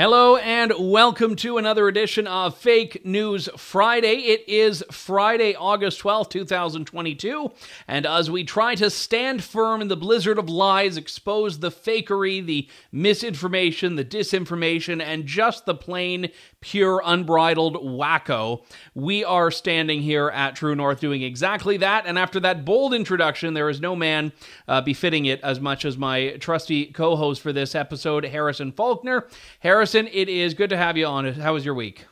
Hello and welcome to another edition of Fake News Friday. It is Friday, August 12th, 2022, and as we try to stand firm in the blizzard of lies, expose the fakery, the misinformation, the disinformation, and just the plain, pure, unbridled wacko, we are standing here at True North doing exactly that, and after that bold introduction, there is no man befitting it as much as my trusty co-host for this episode, Harrison Faulkner. Harrison, it is good to have you on. How was your week?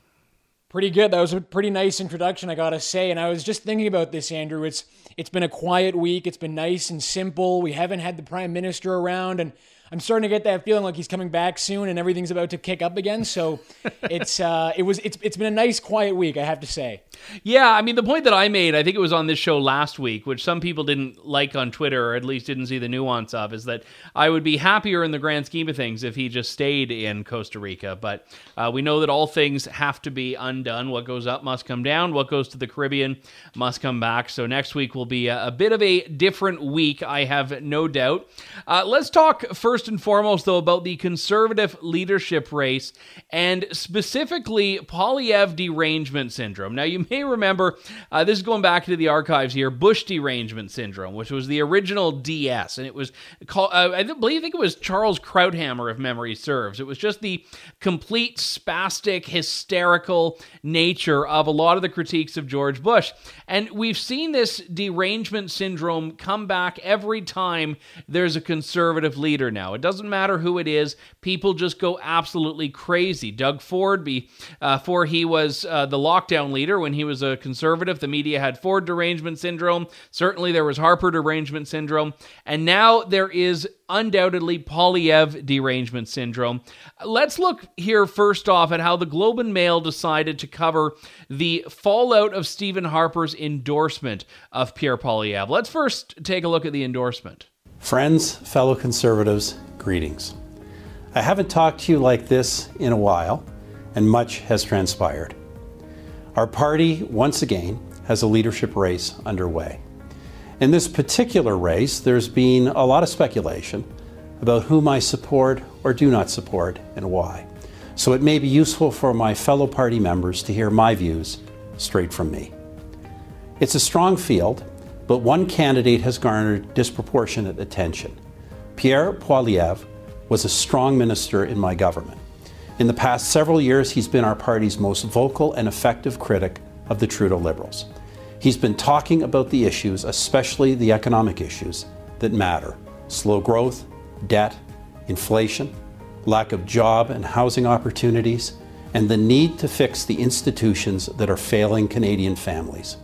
Pretty good. That was a pretty nice introduction, I gotta say. And I was just thinking about this, Andrew. It's been a quiet week. It's been nice and simple. We haven't had the Prime Minister around, and I'm starting to get that feeling like he's coming back soon, and everything's about to kick up again. So it's been a nice quiet week, I have to say. Yeah, I mean, the point that I made, I think it was on this show last week, which some people didn't like on Twitter, or at least didn't see the nuance of, is that I would be happier in the grand scheme of things if he just stayed in Costa Rica. But we know that all things have to be undone. What goes up must come down. What goes to the Caribbean must come back. So next week will be a bit of a different week, I have no doubt. Let's talk first and foremost, though, about the Conservative leadership race, and specifically Poilievre derangement syndrome. Now, you may remember, this is going back to the archives here, Bush derangement syndrome, which was the original DS, and it was called, I think it was Charles Krauthammer, if memory serves. It was just the complete spastic, hysterical nature of a lot of the critiques of George Bush, and we've seen this derangement syndrome come back every time there's a Conservative leader now. It doesn't matter who it is, people just go absolutely crazy. Doug Ford, before he was the lockdown leader, when he was a Conservative, the media had Ford derangement syndrome. Certainly there was Harper derangement syndrome. And now there is undoubtedly Poilievre derangement syndrome. Let's look here first off at how the Globe and Mail decided to cover the fallout of Stephen Harper's endorsement of Pierre Poilievre. Let's first take a look at the endorsement. Friends, fellow Conservatives, greetings. I haven't talked to you like this in a while, and much has transpired. Our party, once again, has a leadership race underway. In this particular race, there's been a lot of speculation about whom I support or do not support and why. So it may be useful for my fellow party members to hear my views straight from me. It's a strong field, but one candidate has garnered disproportionate attention. Pierre Poilievre was a strong minister in my government. In the past several years, he's been our party's most vocal and effective critic of the Trudeau Liberals. He's been talking about the issues, especially the economic issues, that matter. Slow growth, debt, inflation, lack of job and housing opportunities, and the need to fix the institutions that are failing Canadian families.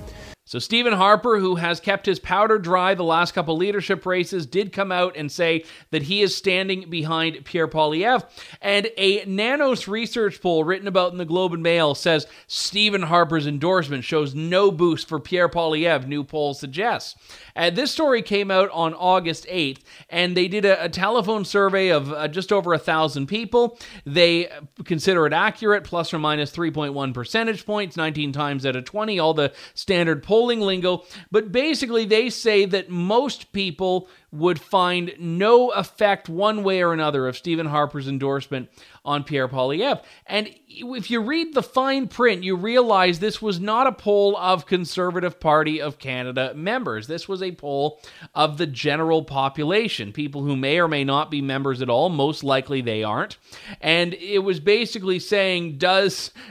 So Stephen Harper, who has kept his powder dry the last couple leadership races, did come out and say that he is standing behind Pierre Poilievre. And a Nanos research poll written about in the Globe and Mail says Stephen Harper's endorsement shows no boost for Pierre Poilievre, new poll suggests. And this story came out on August 8th, and they did a telephone survey of just over 1,000 people. They consider it accurate, plus or minus 3.1 percentage points, 19 times out of 20, all the standard polling lingo, but basically they say that most people would find no effect one way or another of Stephen Harper's endorsement on Pierre Poilievre. And if you read the fine print, you realize this was not a poll of Conservative Party of Canada members. This was a poll of the general population, people who may or may not be members at all. Most likely they aren't. And it was basically saying,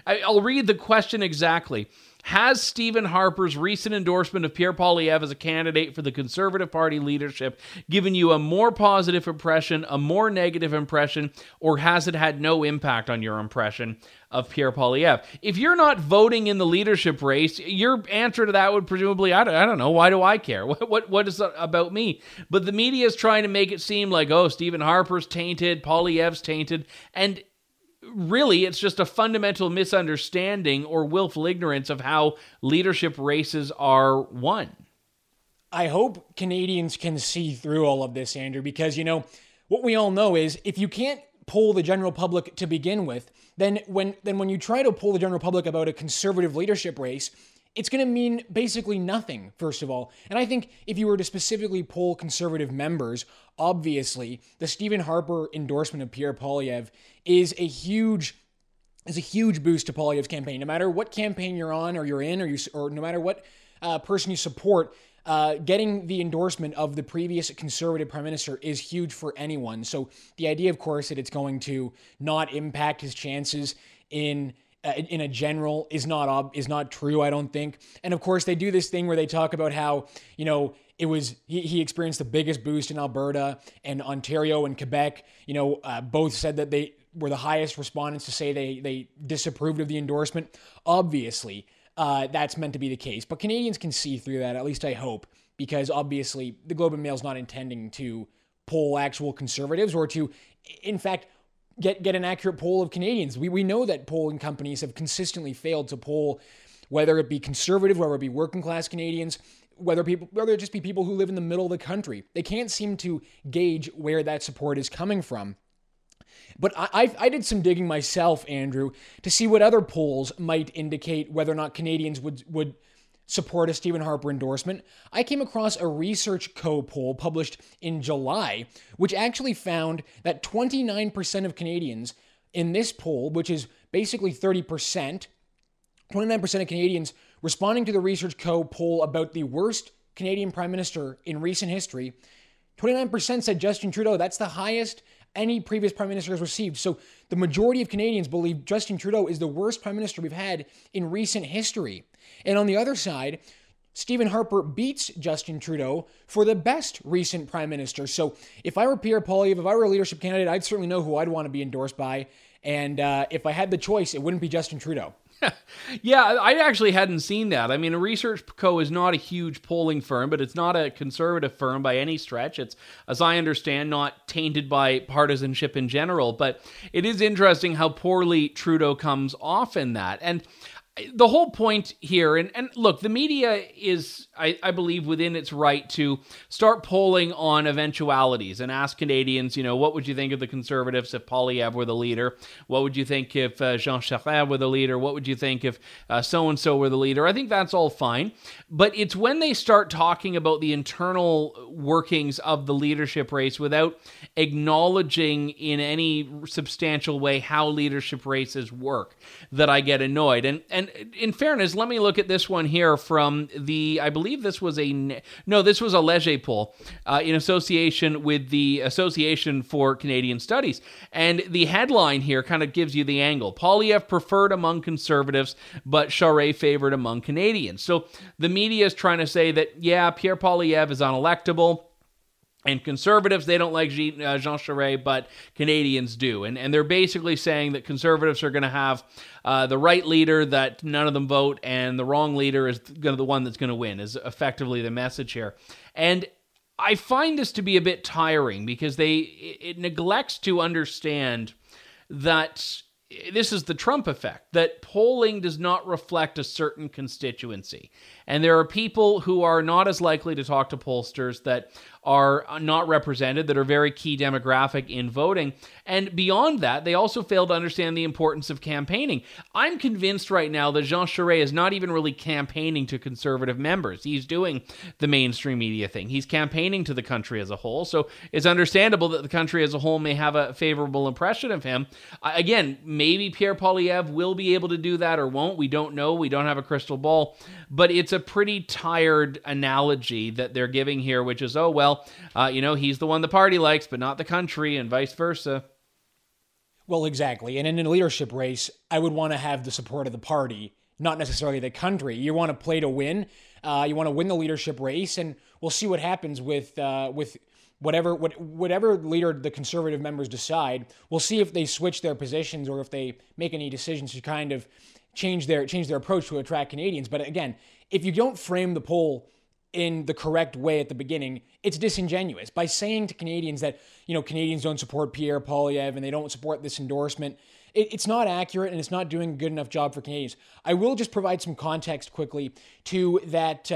I'll read the question exactly. Has Stephen Harper's recent endorsement of Pierre Poilievre as a candidate for the Conservative Party leadership given you a more positive impression, a more negative impression, or has it had no impact on your impression of Pierre Poilievre? If you're not voting in the leadership race, your answer to that would presumably, I don't know, why do I care? What is that about me? But the media is trying to make it seem like, oh, Stephen Harper's tainted, Poilievre's tainted, and really, it's just a fundamental misunderstanding or willful ignorance of how leadership races are won. I hope Canadians can see through all of this, Andrew, because, you know, what we all know is if you can't poll the general public to begin with, then when you try to poll the general public about a Conservative leadership race, it's going to mean basically nothing, first of all. And I think if you were to specifically poll Conservative members, obviously, the Stephen Harper endorsement of Pierre Poilievre is a huge boost to Poilievre's campaign. No matter what campaign you're on or you're in, or no matter what person you support, getting the endorsement of the previous Conservative Prime Minister is huge for anyone. So the idea, of course, that it's going to not impact his chances in a general is not true, I don't think. And of course, they do this thing where they talk about how, you know, it was he experienced the biggest boost in Alberta and Ontario and Quebec. You know, both said that they were the highest respondents to say they disapproved of the endorsement. Obviously, that's meant to be the case. But Canadians can see through that, at least I hope, because obviously the Globe and Mail is not intending to poll actual Conservatives or to, in fact, get an accurate poll of Canadians. We know that polling companies have consistently failed to poll, whether it be Conservative, whether it be working-class Canadians, whether it just be people who live in the middle of the country. They can't seem to gauge where that support is coming from. But I did some digging myself, Andrew, to see what other polls might indicate whether or not Canadians would support a Stephen Harper endorsement. I came across a Research Co. poll published in July, which actually found that 29% of Canadians in this poll, which is basically 30%, 29% of Canadians responding to the Research Co. poll about the worst Canadian Prime Minister in recent history, 29% said Justin Trudeau. That's the highest any previous Prime Minister has received. So the majority of Canadians believe Justin Trudeau is the worst Prime Minister we've had in recent history. And on the other side, Stephen Harper beats Justin Trudeau for the best recent Prime Minister. So if I were Pierre Poilievre, if I were a leadership candidate, I'd certainly know who I'd want to be endorsed by. And if I had the choice, it wouldn't be Justin Trudeau. Yeah, I actually hadn't seen that. I mean, Research Co. is not a huge polling firm, but it's not a conservative firm by any stretch. It's, as I understand, not tainted by partisanship in general, but it is interesting how poorly Trudeau comes off in that. And the whole point here, and look, the media is, I believe, within its right to start polling on eventualities and ask Canadians, you know, what would you think of the Conservatives if Poilievre were the leader? What would you think if Jean Charest were the leader? What would you think if so-and-so were the leader? I think that's all fine. But it's when they start talking about the internal workings of the leadership race without acknowledging in any substantial way how leadership races work that I get annoyed. And in fairness, let me look at this one here from the, I believe this was a Leger poll in association with the Association for Canadian Studies. And the headline here kind of gives you the angle. Poilievre preferred among Conservatives, but Charest favored among Canadians. So the media is trying to say that, yeah, Pierre Poilievre is unelectable. And Conservatives, they don't like Jean Charest, but Canadians do. And they're basically saying that Conservatives are going to have the right leader that none of them vote, and the wrong leader is the one that's going to win, is effectively the message here. And I find this to be a bit tiring because it neglects to understand that this is the Trump effect, that polling does not reflect a certain constituency. And there are people who are not as likely to talk to pollsters that are not represented, that are very key demographic in voting. And beyond that, they also fail to understand the importance of campaigning. I'm convinced right now that Jean Charest is not even really campaigning to Conservative members. He's doing the mainstream media thing. He's campaigning to the country as a whole. So it's understandable that the country as a whole may have a favorable impression of him. Again, maybe Pierre Poilievre will be able to do that or won't. We don't know. We don't have a crystal ball. But it's a pretty tired analogy that they're giving here, which is, oh, well, you know, he's the one the party likes, but not the country, and vice versa. Well, exactly. And in a leadership race, I would want to have the support of the party, not necessarily the country. You want to play to win. You want to win the leadership race, and we'll see what happens with whatever leader the Conservative members decide. We'll see if they switch their positions or if they make any decisions to kind of change their approach to attract Canadians. But again, if you don't frame the poll in the correct way at the beginning, it's disingenuous. By saying to Canadians that, you know, Canadians don't support Pierre Poilievre and they don't support this endorsement, it's not accurate and it's not doing a good enough job for Canadians. I will just provide some context quickly to that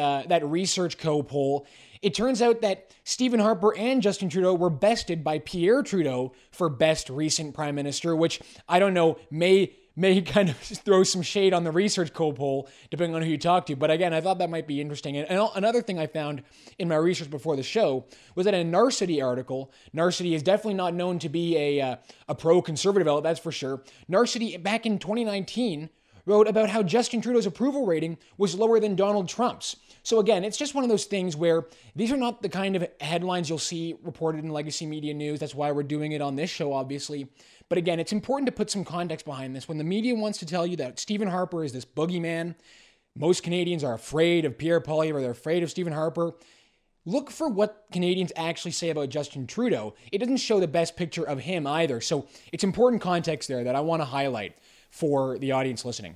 Research Co. poll. It turns out that Stephen Harper and Justin Trudeau were bested by Pierre Trudeau for best recent Prime Minister, which I don't know, may may kind of throw some shade on the Research Co. poll, depending on who you talk to. But again, I thought that might be interesting. And another thing I found in my research before the show was that in a Narcity article, Narcity is definitely not known to be a pro-conservative outlet, that's for sure. Narcity, back in 2019, wrote about how Justin Trudeau's approval rating was lower than Donald Trump's. So again, it's just one of those things where these are not the kind of headlines you'll see reported in legacy media news. That's why we're doing it on this show, obviously. But again, it's important to put some context behind this. When the media wants to tell you that Stephen Harper is this boogeyman, most Canadians are afraid of Pierre Poilievre, they're afraid of Stephen Harper. Look for what Canadians actually say about Justin Trudeau. It doesn't show the best picture of him either. So it's important context there that I want to highlight for the audience listening.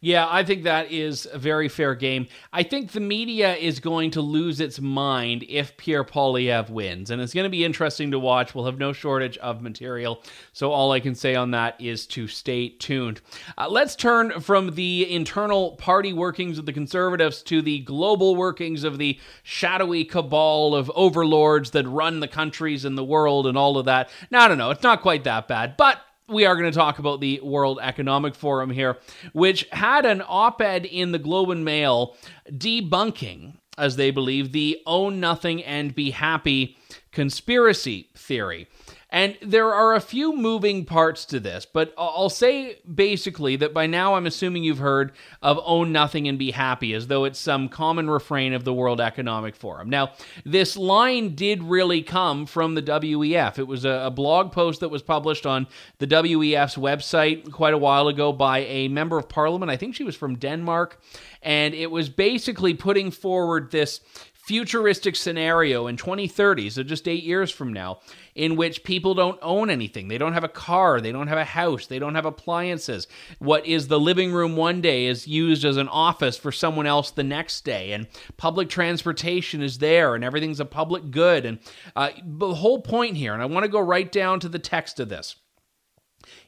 Yeah, I think that is a very fair game. I think the media is going to lose its mind if Pierre Poilievre wins, and it's going to be interesting to watch. We'll have no shortage of material, so all I can say on that is to stay tuned. Let's turn from the internal party workings of the Conservatives to the global workings of the shadowy cabal of overlords that run the countries and the world and all of that. No, it's not quite that bad, but we are going to talk about the World Economic Forum here, which had an op-ed in the Globe and Mail debunking, as they believe, the own nothing and be happy conspiracy theory. And there are a few moving parts to this, but I'll say basically that by now I'm assuming you've heard of own nothing and be happy, as though it's some common refrain of the World Economic Forum. Now, this line did really come from the WEF. It was a blog post that was published on the WEF's website quite a while ago by a member of parliament. I think she was from Denmark, and it was basically putting forward this futuristic scenario in 2030, so just 8 years from now, in which people don't own anything. They don't have a car, they don't have a house, they don't have appliances. What is the living room one day is used as an office for someone else the next day, and public transportation is there, and everything's a public good. And the whole point here, and I want to go right down to the text of this.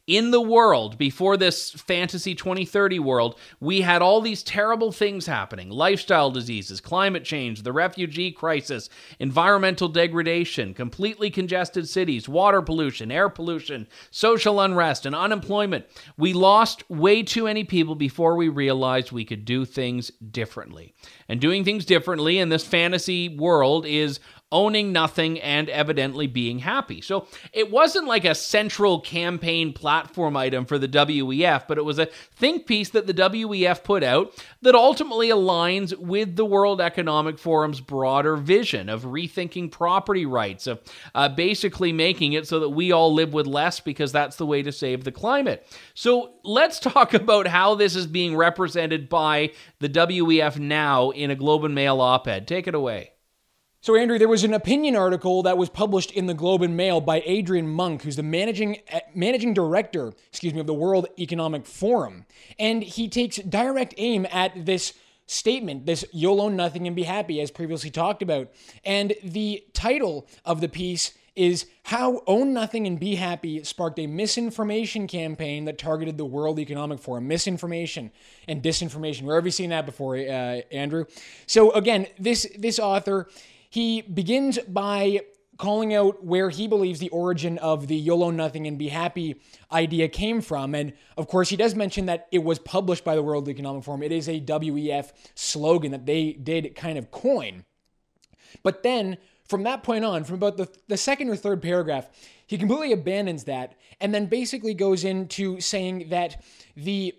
In the world, before this fantasy 2030 world, we had all these terrible things happening. Lifestyle diseases, climate change, the refugee crisis, environmental degradation, completely congested cities, water pollution, air pollution, social unrest, and unemployment. We lost way too many people before we realized we could do things differently. And doing things differently in this fantasy world is owning nothing and evidently being happy. So it wasn't like a central campaign platform item for the WEF, but it was a think piece that the WEF put out that ultimately aligns with the World Economic Forum's broader vision of rethinking property rights, of basically making it so that we all live with less because that's the way to save the climate. So let's talk about how this is being represented by the WEF now in a Globe and Mail op-ed. Take it away. So, Andrew, there was an opinion article that was published in the Globe and Mail by Adrian Monk, who's the managing director, of the World Economic Forum. And he takes direct aim at this statement, this "you'll own nothing and be happy," as previously talked about. And the title of the piece is "How Own Nothing and Be Happy Sparked a Misinformation Campaign That Targeted the World Economic Forum." Misinformation and disinformation. Where have you seen that before, Andrew? So, again, this author, he begins by calling out where he believes the origin of the "you'll own nothing and be happy" idea came from. And of course, he does mention that it was published by the World Economic Forum. It is a WEF slogan that they did kind of coin. But then from that point on, from about the second or third paragraph, he completely abandons that and then basically goes into saying that the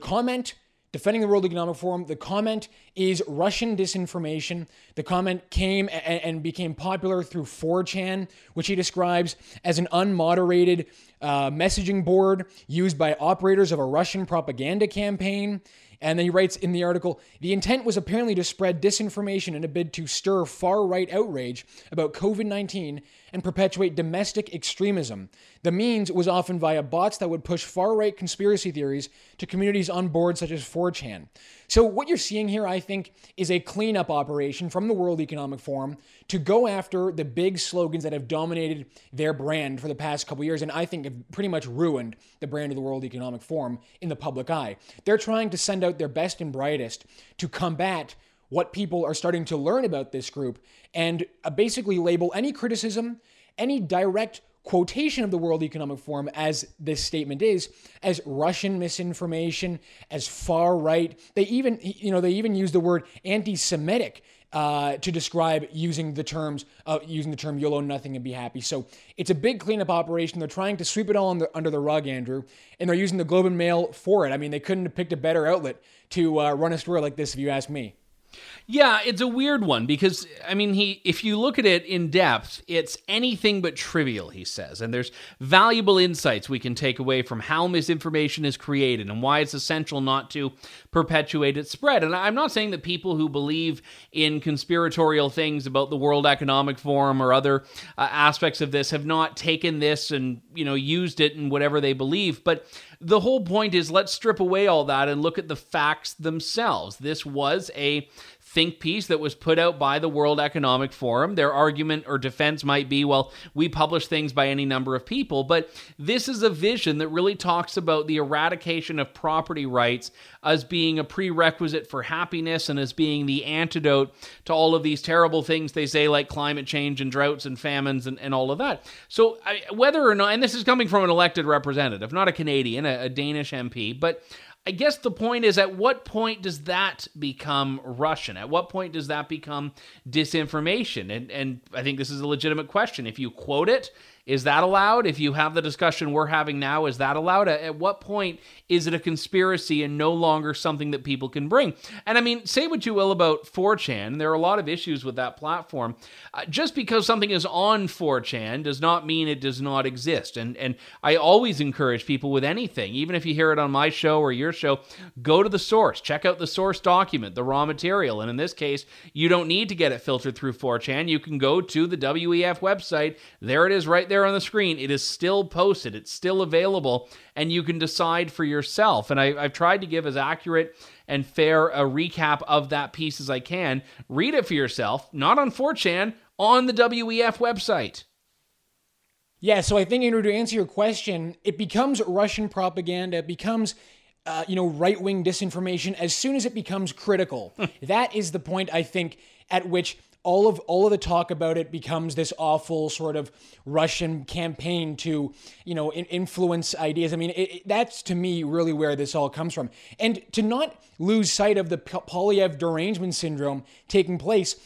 comment defending the World Economic Forum, the comment is Russian disinformation. The comment came and became popular through 4chan, which he describes as an unmoderated messaging board used by operators of a Russian propaganda campaign. And then he writes in the article, the intent was apparently to spread disinformation in a bid to stir far-right outrage about COVID-19 and perpetuate domestic extremism. The means was often via bots that would push far-right conspiracy theories to communities on board such as 4chan. So what you're seeing here, I think, is a cleanup operation from the World Economic Forum to go after the big slogans that have dominated their brand for the past couple years and I think have pretty much ruined the brand of the World Economic Forum in the public eye. They're trying to send out their best and brightest to combat what people are starting to learn about this group and basically label any criticism, any direct quotation of the World Economic Forum, as this statement is, as Russian misinformation, as far right. They even, you know, they even use the word anti-Semitic to describe using the term "you'll own nothing and be happy." So it's a big cleanup operation. They're trying to sweep it all under the rug, Andrew, and they're using the Globe and Mail for it. I mean, they couldn't have picked a better outlet to run a story like this, if you ask me. Yeah, it's a weird one because, I mean, if you look at it in depth, it's anything but trivial, he says. And there's valuable insights we can take away from how misinformation is created and why it's essential not to perpetuate its spread. And I'm not saying that people who believe in conspiratorial things about the World Economic Forum or other aspects of this have not taken this and, you know, used it in whatever they believe. But the whole point is, let's strip away all that and look at the facts themselves. This was a think piece that was put out by the World Economic Forum. Their argument or defense might be, well, we publish things by any number of people, but this is a vision that really talks about the eradication of property rights as being a prerequisite for happiness and as being the antidote to all of these terrible things they say, like climate change and droughts and famines and all of that. So whether or not, and this is coming from an elected representative, not a Canadian, a Danish MP, but I guess the point is, at what point does that become Russian? At what point does that become disinformation? And I think this is a legitimate question. If you quote it, is that allowed? If you have the discussion we're having now, is that allowed? At what point is it a conspiracy and no longer something that people can bring? And I mean, say what you will about 4chan. There are a lot of issues with that platform. Just because something is on 4chan does not mean it does not exist. And I always encourage people with anything, even if you hear it on my show or your show, go to the source. Check out the source document, the raw material. And in this case, you don't need to get it filtered through 4chan. You can go to the WEF website. There it is right there on the screen. It is still posted. It's still available, and you can decide for yourself. And I've tried to give as accurate and fair a recap of that piece as I can. Read it for yourself, not on 4chan, on the WEF website. Yeah, so I think, Andrew, to answer your question, it becomes Russian propaganda. It becomes right-wing disinformation as soon as it becomes critical. That is the point, I think, at which all of the talk about it becomes this awful sort of Russian campaign to, you know, influence ideas. I mean, that's to me really where this all comes from. And to not lose sight of the Poilievre derangement syndrome taking place.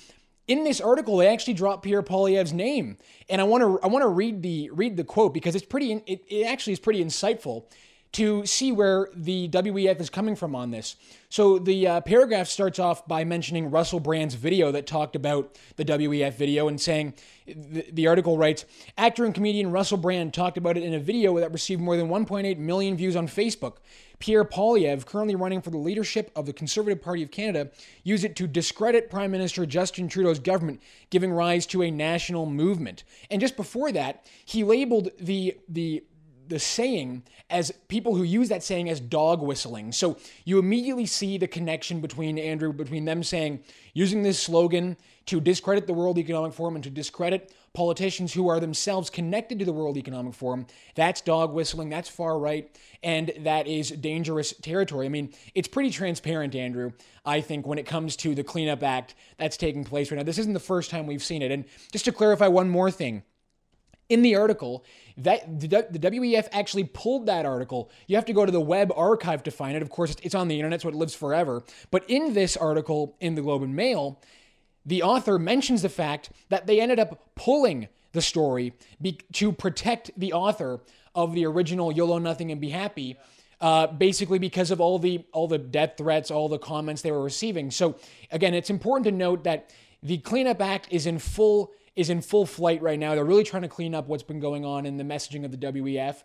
In this article, they actually dropped Pierre Poilievre's name, and I want to read the quote because it's pretty. It actually is pretty insightful to see where the WEF is coming from on this. So the paragraph starts off by mentioning Russell Brand's video that talked about the WEF video and saying, the article writes, actor and comedian Russell Brand talked about it in a video that received more than 1.8 million views on Facebook. Pierre Poilievre, currently running for the leadership of the Conservative Party of Canada, used it to discredit Prime Minister Justin Trudeau's government, giving rise to a national movement. And just before that, he labeled the saying as people who use that saying as dog whistling. So you immediately see the connection between them saying, using this slogan to discredit the World Economic Forum and to discredit politicians who are themselves connected to the World Economic Forum. That's dog whistling, that's far right, and that is dangerous territory. I mean, it's pretty transparent, Andrew, I think, when it comes to the cleanup act that's taking place right now. This isn't the first time we've seen it. And just to clarify one more thing, in the article, that the WEF actually pulled that article. You have to go to the web archive to find it. Of course, it's on the internet, so it lives forever. But in this article in the Globe and Mail, the author mentions the fact that they ended up pulling the story to protect the author of the original "You'll Own Nothing and Be Happy," basically because of all the death threats, all the comments they were receiving. So again, it's important to note that the Cleanup Act is in full flight right now. They're really trying to clean up what's been going on in the messaging of the WEF.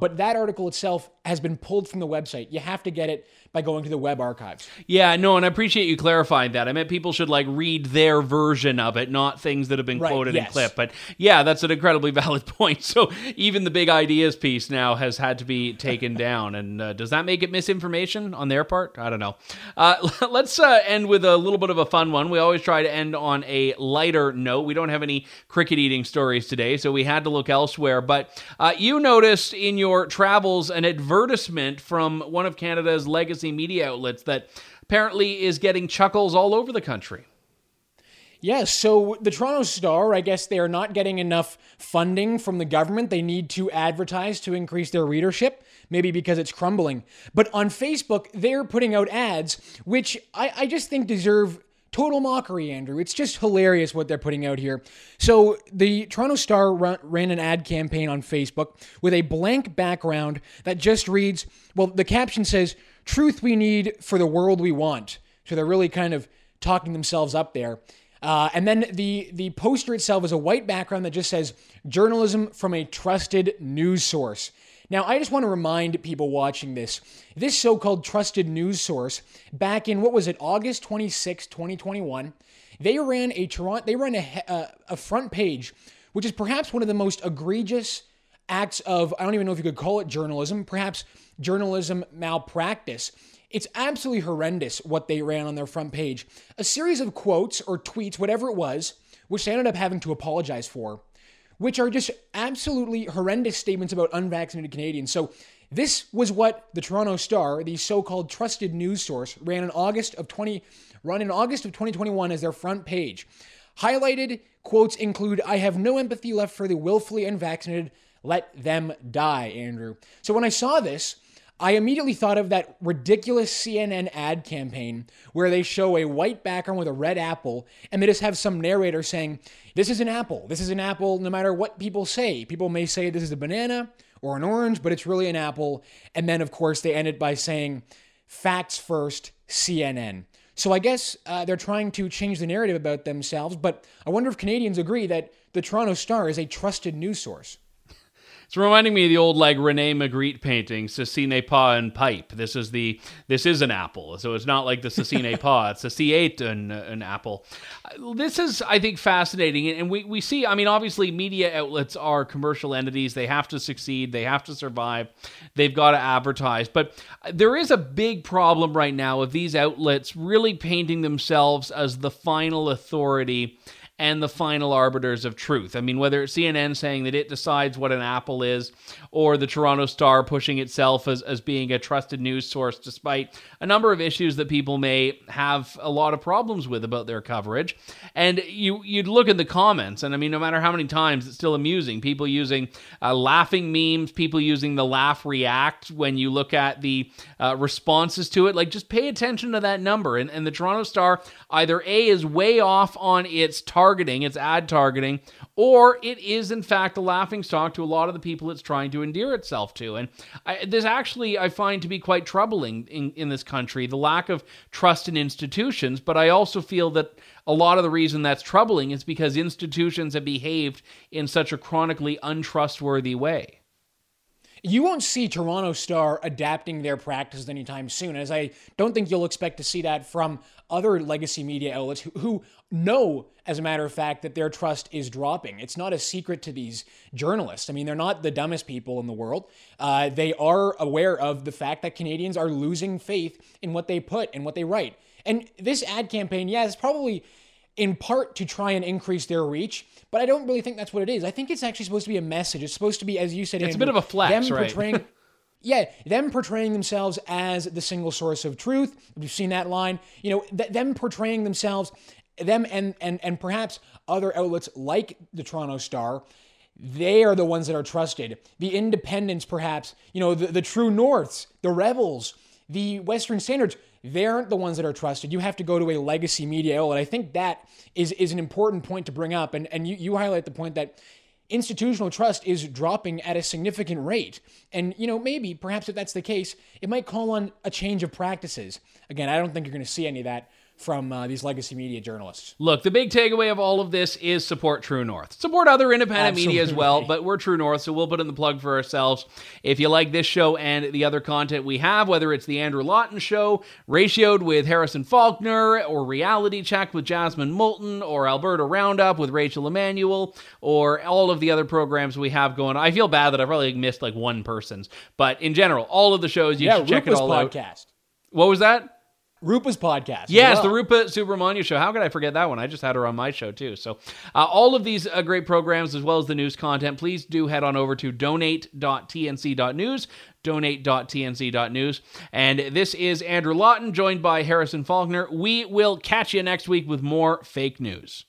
But that article itself has been pulled from the website. You have to get it by going to the web archives. Yeah, no, and I appreciate you clarifying that. I meant people should read their version of it, not things that have been quoted and clipped. But yeah, that's an incredibly valid point. So even the big ideas piece now has had to be taken down. And does that make it misinformation on their part? I don't know. Let's end with a little bit of a fun one. We always try to end on a lighter note. We don't have any cricket-eating stories today, so we had to look elsewhere. But you noticed in your travels an advertisement from one of Canada's legacy media outlets that apparently is getting chuckles all over the country. Yes, yeah, so the Toronto Star, I guess they are not getting enough funding from the government. They need to advertise to increase their readership, maybe because it's crumbling. But on Facebook, they're putting out ads, which I just think deserve total mockery, Andrew. It's just hilarious what they're putting out here. So the Toronto Star ran an ad campaign on Facebook with a blank background that just reads, well, the caption says, "Truth we need for the world we want." So they're really kind of talking themselves up there. And then the poster itself is a white background that just says, "Journalism from a trusted news source." Now, I just want to remind people watching this, this so-called trusted news source, back in, what was it, August 26, 2021, they ran a front page, which is perhaps one of the most egregious acts of, I don't even know if you could call it journalism, perhaps journalism malpractice. It's absolutely horrendous what they ran on their front page. A series of quotes or tweets, whatever it was, which they ended up having to apologize for, which are just absolutely horrendous statements about unvaccinated Canadians. So this was what the Toronto Star, the so-called trusted news source, ran in August of 2021 as their front page. Highlighted quotes include, "I have no empathy left for the willfully unvaccinated. Let them die," Andrew. So when I saw this, I immediately thought of that ridiculous CNN ad campaign where they show a white background with a red apple and they just have some narrator saying, this is an apple no matter what people say. People may say this is a banana or an orange, but it's really an apple. And then, of course, they end it by saying, "Facts first, CNN." So I guess they're trying to change the narrative about themselves, but I wonder if Canadians agree that the Toronto Star is a trusted news source. It's reminding me of the old, like, René Magritte painting, "Cecine pas un pipe." This is an apple. So it's not like the Cecine pas, it's a C8 an apple. This is, I think, fascinating. And we see, I mean, obviously media outlets are commercial entities. They have to succeed. They have to survive. They've got to advertise. But there is a big problem right now of these outlets really painting themselves as the final authority and the final arbiters of truth. I mean, whether it's CNN saying that it decides what an apple is, or the Toronto Star pushing itself as being a trusted news source, despite a number of issues that people may have a lot of problems with about their coverage. And you'd look in the comments, and I mean, no matter how many times, it's still amusing. People using laughing memes, people using the laugh react when you look at the responses to it. Like, just pay attention to that number. And the Toronto Star either A, is way off on its targeting, its ad targeting, or it is in fact a laughingstock to a lot of the people it's trying to endear itself to. And this actually I find to be quite troubling in this country, the lack of trust in institutions. But I also feel that a lot of the reason that's troubling is because institutions have behaved in such a chronically untrustworthy way. You won't see Toronto Star adapting their practices anytime soon, as I don't think you'll expect to see that from other legacy media outlets who know, as a matter of fact, that their trust is dropping. It's not a secret to these journalists. I mean, they're not the dumbest people in the world. They are aware of the fact that Canadians are losing faith in what they put and what they write. And this ad campaign, yeah, it's probably in part to try and increase their reach, but I don't really think that's what it is. I think it's actually supposed to be a message. It's supposed to be, as you said, it's Andrew, a bit of a flex, them portraying, yeah, them portraying themselves as the single source of truth. We've seen that line, you know, them portraying themselves, them and perhaps other outlets like the Toronto Star. They are the ones that are trusted. The independents, perhaps, you know, the True Norths, the Rebels, the Western Standards, they aren't the ones that are trusted. You have to go to a legacy media outlet. I think that is an important point to bring up. And you highlight the point that institutional trust is dropping at a significant rate. And, you know, maybe, perhaps if that's the case, it might call on a change of practices. Again, I don't think you're going to see any of that from these legacy media journalists. Look, the big takeaway of all of this is support True North. Support other independent media as well, but we're True North, so we'll put in the plug for ourselves. If you like this show and the other content we have, whether it's the Andrew Lawton Show, Ratioed with Harrison Faulkner, or Reality Check with Jasmine Moulton, or Alberta Roundup with Rachel Emanuel, or all of the other programs we have going on. I feel bad that I probably missed like one person's, but in general, all of the shows, you should check Rupa's podcast out. What was that? Rupa's podcast. Yes, well, the Rupa Subramanya Show. How could I forget that one? I just had her on my show too. So all of these great programs, as well as the news content, please do head on over to donate.tnc.news, donate.tnc.news. And this is Andrew Lawton, joined by Harrison Faulkner. We will catch you next week with more fake news.